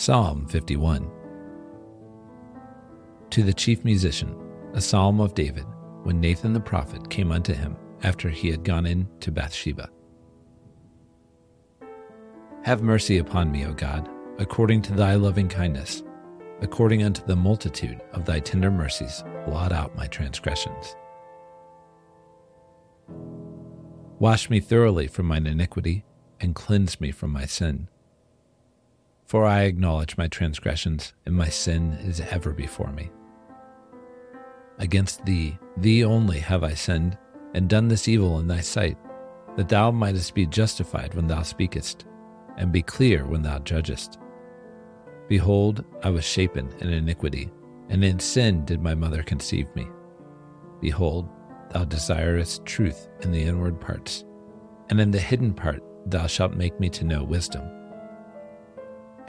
Psalm 51. To the chief musician, a psalm of David, when Nathan the prophet came unto him after he had gone in to Bath-sheba. Have mercy upon me, O God, according to thy loving kindness, according unto the multitude of thy tender mercies, blot out my transgressions. Wash me thoroughly from mine iniquity, and cleanse me from my sin. For I acknowledge my transgressions, and my sin is ever before me. Against thee, thee only, have I sinned, and done this evil in thy sight, that thou mightest be justified when thou speakest, and be clear when thou judgest. Behold, I was shapen in iniquity, and in sin did my mother conceive me. Behold, thou desirest truth in the inward parts, and in the hidden part thou shalt make me to know wisdom.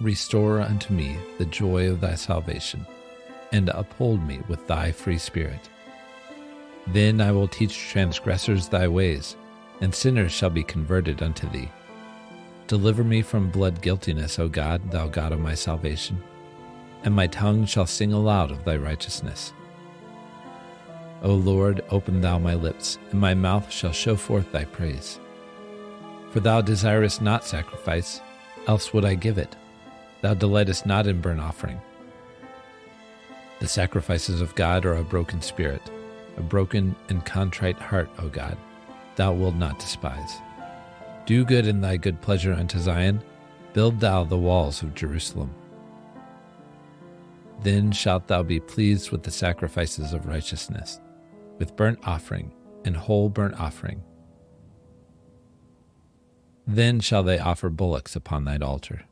Restore unto me the joy of thy salvation, and uphold me with thy free spirit. Then I will teach transgressors thy ways, and sinners shall be converted unto thee. Deliver me from blood guiltiness, O God, thou God of my salvation, and my tongue shall sing aloud of thy righteousness. O Lord, open thou my lips, and my mouth shall show forth thy praise. For thou desirest not sacrifice, else would I give it. Thou delightest not in burnt offering. The sacrifices of God are a broken spirit, a broken and contrite heart, O God, thou wilt not despise. Do good in thy good pleasure unto Zion, build thou the walls of Jerusalem. Then shalt thou be pleased with the sacrifices of righteousness, with burnt offering and whole burnt offering. Then shall they offer bullocks upon thine altar.